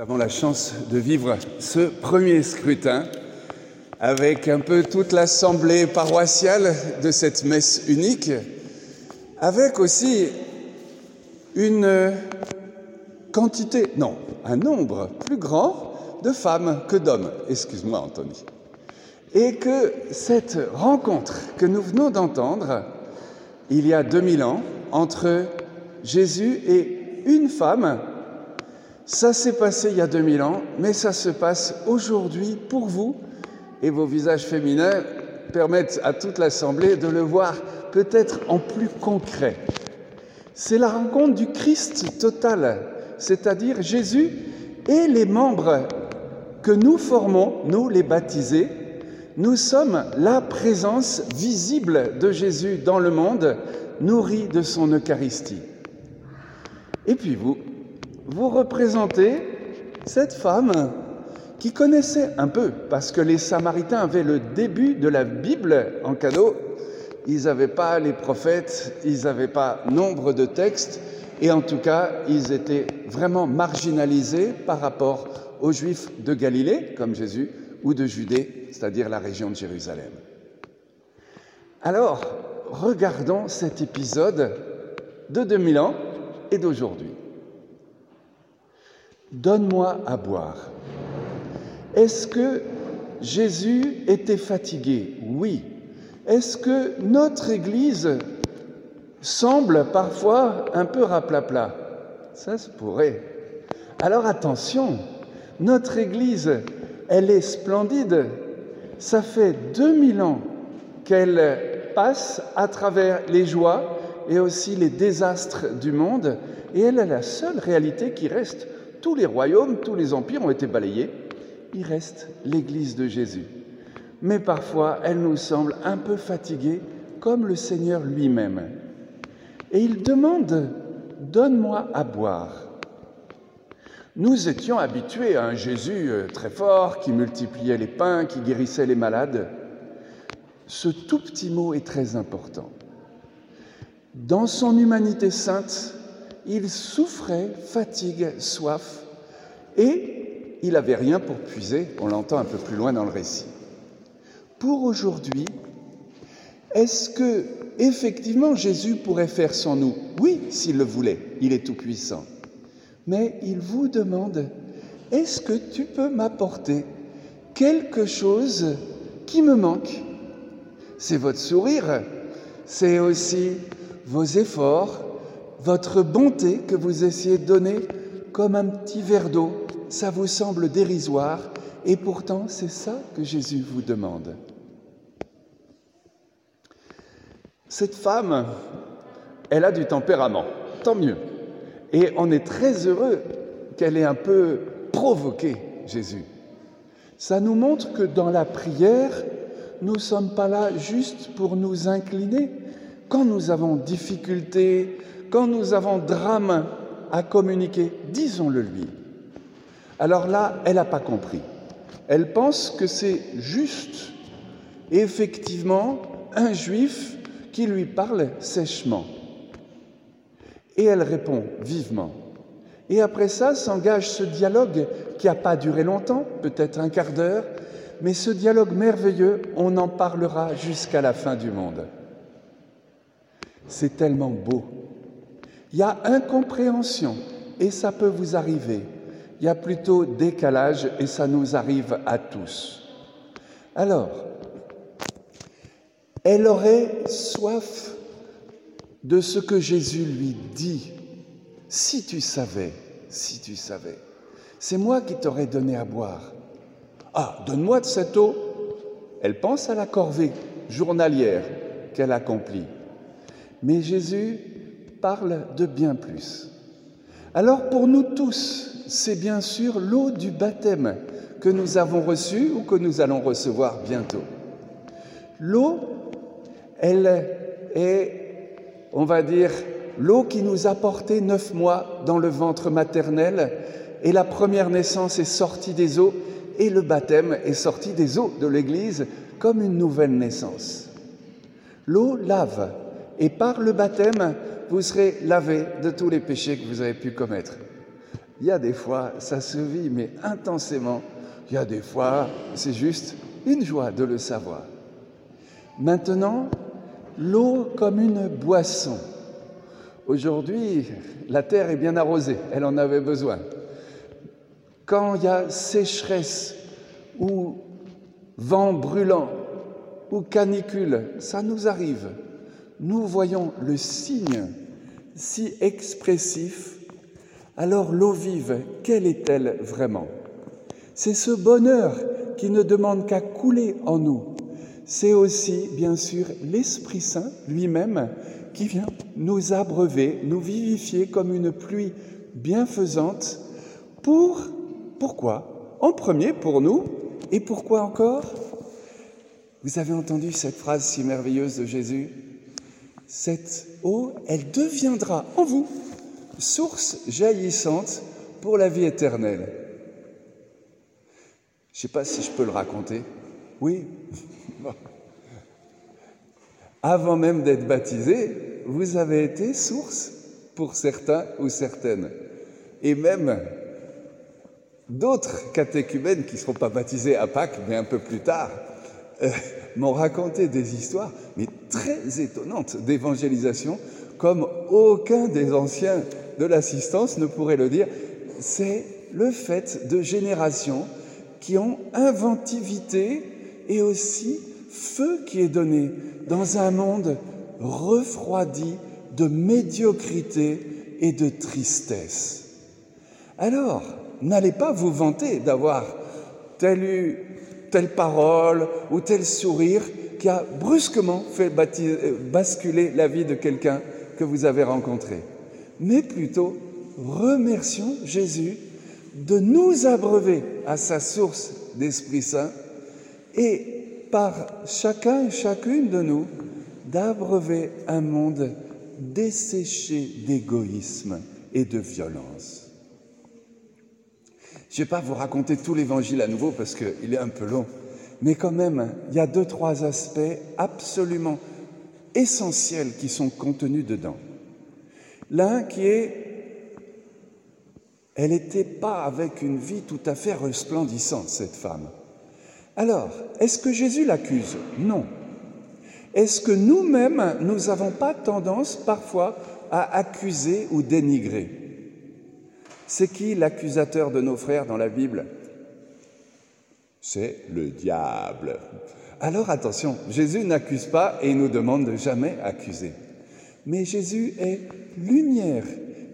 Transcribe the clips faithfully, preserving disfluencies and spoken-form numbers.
Nous avons la chance de vivre ce premier scrutin avec un peu toute l'assemblée paroissiale de cette messe unique, avec aussi une quantité, non, un nombre plus grand de femmes que d'hommes, excuse-moi Anthony, et que cette rencontre que nous venons d'entendre il y a deux mille ans entre Jésus et une femme, ça s'est passé il y a deux mille ans, mais ça se passe aujourd'hui pour vous, et vos visages féminins permettent à toute l'assemblée de le voir peut-être en plus concret. C'est la rencontre du Christ total, c'est-à-dire Jésus et les membres que nous formons, nous les baptisés. Nous sommes la présence visible de Jésus dans le monde, nourrie de son Eucharistie. Et puis vous, vous représentez cette femme qui connaissait un peu, parce que les Samaritains avaient le début de la Bible en cadeau. Ils n'avaient pas les prophètes, ils n'avaient pas nombre de textes, et en tout cas, ils étaient vraiment marginalisés par rapport aux Juifs de Galilée, comme Jésus, ou de Judée, c'est-à-dire la région de Jérusalem. Alors, regardons cet épisode de deux mille ans et d'aujourd'hui. « Donne-moi à boire. » Est-ce que Jésus était fatigué ? Oui. Est-ce que notre Église semble parfois un peu raplapla ? Ça se pourrait. Alors attention, notre Église, elle est splendide. Ça fait deux mille ans qu'elle passe à travers les joies et aussi les désastres du monde. Et elle est la seule réalité qui reste. Tous les royaumes, tous les empires ont été balayés. Il reste l'Église de Jésus. Mais parfois, elle nous semble un peu fatiguée, comme le Seigneur lui-même. Et il demande « Donne-moi à boire ». Nous étions habitués à un Jésus très fort, qui multipliait les pains, qui guérissait les malades. Ce tout petit mot est très important. Dans son humanité sainte, il souffrait fatigue, soif, et il n'avait rien pour puiser, on l'entend un peu plus loin dans le récit. Pour aujourd'hui, est-ce que effectivement Jésus pourrait faire sans nous ? Oui, s'il le voulait, il est tout-puissant. Mais il vous demande, est-ce que tu peux m'apporter quelque chose qui me manque ? C'est votre sourire, c'est aussi vos efforts, votre bonté que vous essayez de donner comme un petit verre d'eau. Ça vous semble dérisoire et pourtant c'est ça que Jésus vous demande. Cette femme, elle a du tempérament, tant mieux. Et on est très heureux qu'elle ait un peu provoqué Jésus. Ça nous montre que dans la prière, nous ne sommes pas là juste pour nous incliner. Quand nous avons difficulté, quand nous avons drame à communiquer, disons-le lui. Alors là, elle n'a pas compris. Elle pense que c'est juste, effectivement, un juif qui lui parle sèchement. Et elle répond vivement. Et après ça, s'engage ce dialogue qui n'a pas duré longtemps, peut-être un quart d'heure, mais ce dialogue merveilleux, on en parlera jusqu'à la fin du monde. C'est tellement beau. Il y a incompréhension, et ça peut vous arriver. Il y a plutôt décalage, et ça nous arrive à tous. Alors, elle aurait soif de ce que Jésus lui dit. Si tu savais, si tu savais, c'est moi qui t'aurais donné à boire. Ah, donne-moi de cette eau. Elle pense à la corvée journalière qu'elle accomplit. Mais Jésus parle de bien plus. Alors pour nous tous, c'est bien sûr l'eau du baptême que nous avons reçue ou que nous allons recevoir bientôt. L'eau, elle est, on va dire, l'eau qui nous a porté neuf mois dans le ventre maternel, et la première naissance est sortie des eaux, et le baptême est sorti des eaux de l'Église comme une nouvelle naissance. L'eau lave, et par le baptême, vous serez lavé de tous les péchés que vous avez pu commettre. Il y a des fois, ça se vit, mais intensément. Il y a des fois, c'est juste une joie de le savoir. Maintenant, l'eau comme une boisson. Aujourd'hui, la terre est bien arrosée, elle en avait besoin. Quand il y a sécheresse ou vent brûlant ou canicule, ça nous arrive. Nous voyons le signe si expressif. Alors l'eau vive, quelle est-elle vraiment ? C'est ce bonheur qui ne demande qu'à couler en nous. C'est aussi, bien sûr, l'Esprit Saint lui-même qui vient nous abreuver, nous vivifier comme une pluie bienfaisante. Pour, pourquoi ? En premier, pour nous. Et pourquoi encore ? Vous avez entendu cette phrase si merveilleuse de Jésus ? Cette eau, elle deviendra en vous source jaillissante pour la vie éternelle. Je ne sais pas si je peux le raconter. Oui. Bon. Avant même d'être baptisé, vous avez été source pour certains ou certaines. Et même d'autres catéchumènes qui ne seront pas baptisés à Pâques, mais un peu plus tard, euh, m'ont raconté des histoires, mais très étonnantes, d'évangélisation, comme aucun des anciens de l'assistance ne pourrait le dire. C'est le fait de générations qui ont inventivité et aussi feu qui est donné dans un monde refroidi de médiocrité et de tristesse. Alors, n'allez pas vous vanter d'avoir telle, telle parole ou tel sourire qui a brusquement fait basculer la vie de quelqu'un que vous avez rencontré. Mais plutôt, remercions Jésus de nous abreuver à sa source d'Esprit Saint et par chacun et chacune de nous d'abreuver un monde desséché d'égoïsme et de violence. Je ne vais pas vous raconter tout l'Évangile à nouveau parce qu'il est un peu long, mais quand même, il y a deux, trois aspects absolument essentiels qui sont contenus dedans. L'un qui est elle n'était pas avec une vie tout à fait resplendissante, cette femme. Alors, est-ce que Jésus l'accuse ? Non. Est-ce que nous-mêmes, nous n'avons pas tendance parfois à accuser ou dénigrer ? C'est qui l'accusateur de nos frères dans la Bible ? C'est le diable. Alors attention, Jésus n'accuse pas et il nous demande de jamais accuser. Mais Jésus est lumière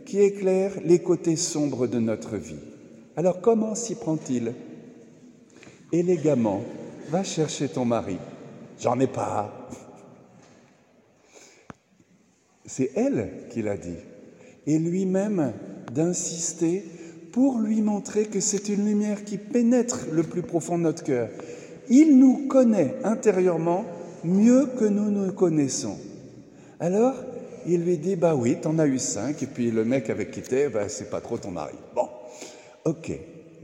qui éclaire les côtés sombres de notre vie. Alors comment s'y prend-il ? Élégamment, va chercher ton mari. J'en ai pas. C'est elle qui l'a dit. Et lui-même d'insister pour lui montrer que c'est une lumière qui pénètre le plus profond de notre cœur. Il nous connaît intérieurement mieux que nous nous connaissons. Alors, il lui dit, bah oui, t'en as eu cinq, et puis le mec avec qui t'es, bah, c'est pas trop ton mari. Bon, ok.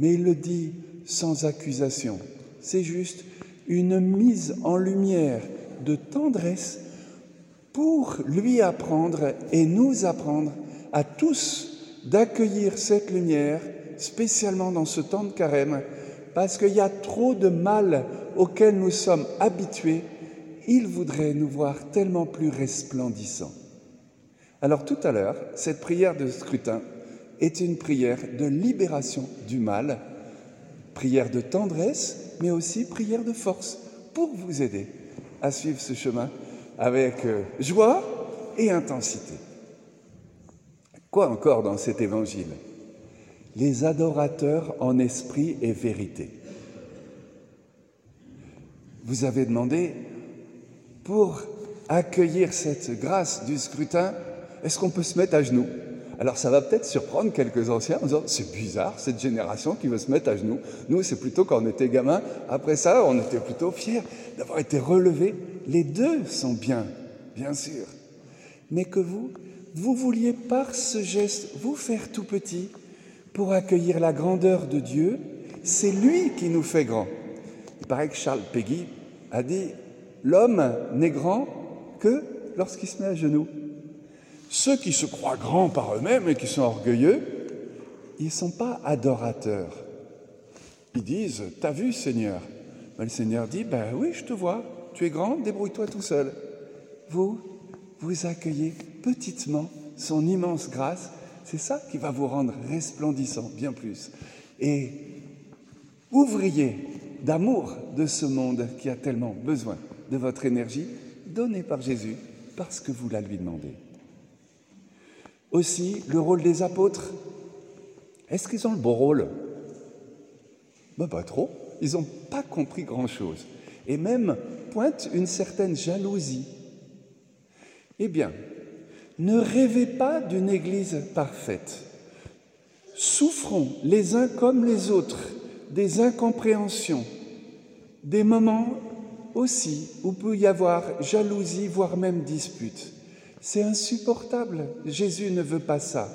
Mais il le dit sans accusation. C'est juste une mise en lumière de tendresse pour lui apprendre et nous apprendre à tous d'accueillir cette lumière, spécialement dans ce temps de carême, parce qu'il y a trop de mal auquel nous sommes habitués. Il voudrait nous voir tellement plus resplendissants. Alors tout à l'heure, cette prière de scrutin est une prière de libération du mal, prière de tendresse, mais aussi prière de force pour vous aider à suivre ce chemin avec joie et intensité. Quoi encore dans cet évangile ? Les adorateurs en esprit et vérité. Vous avez demandé pour accueillir cette grâce du scrutin. Est-ce qu'on peut se mettre à genoux ? Alors ça va peut-être surprendre quelques anciens en disant « C'est bizarre, cette génération qui veut se mettre à genoux. » Nous, c'est plutôt quand on était gamin. Après ça, on était plutôt fiers d'avoir été relevés. Les deux sont bien, bien sûr. Mais que vous, vous vouliez par ce geste vous faire tout petit pour accueillir la grandeur de Dieu. C'est lui qui nous fait grand. Il paraît que Charles Péguy a dit « L'homme n'est grand que lorsqu'il se met à genoux. » Ceux qui se croient grands par eux-mêmes et qui sont orgueilleux, ils ne sont pas adorateurs. Ils disent « T'as vu, Seigneur ?» Ben, le Seigneur dit « Ben oui, je te vois, tu es grand, débrouille-toi tout seul. » Vous, vous accueillez petitement son immense grâce, c'est ça qui va vous rendre resplendissant, bien plus. Et ouvrier d'amour de ce monde qui a tellement besoin de votre énergie, donnée par Jésus, parce que vous la lui demandez. Aussi, le rôle des apôtres, est-ce qu'ils ont le bon rôle ? Ben, pas trop, ils n'ont pas compris grand-chose. Et même pointe une certaine jalousie. Eh bien, ne rêvez pas d'une Église parfaite. Souffrons les uns comme les autres des incompréhensions, des moments aussi où peut y avoir jalousie, voire même dispute. C'est insupportable, Jésus ne veut pas ça.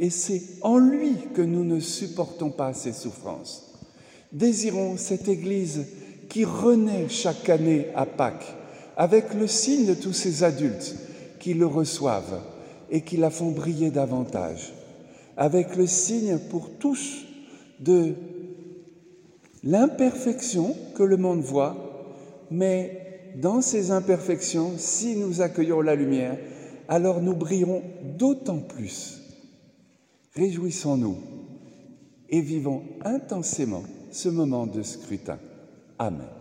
Et c'est en lui que nous ne supportons pas ces souffrances. Désirons cette Église qui renaît chaque année à Pâques, avec le signe de tous ces adultes qui le reçoivent et qui la font briller davantage, avec le signe pour tous de l'imperfection que le monde voit, mais dans ces imperfections, si nous accueillons la lumière, alors nous brillerons d'autant plus. Réjouissons-nous et vivons intensément ce moment de scrutin. Amen.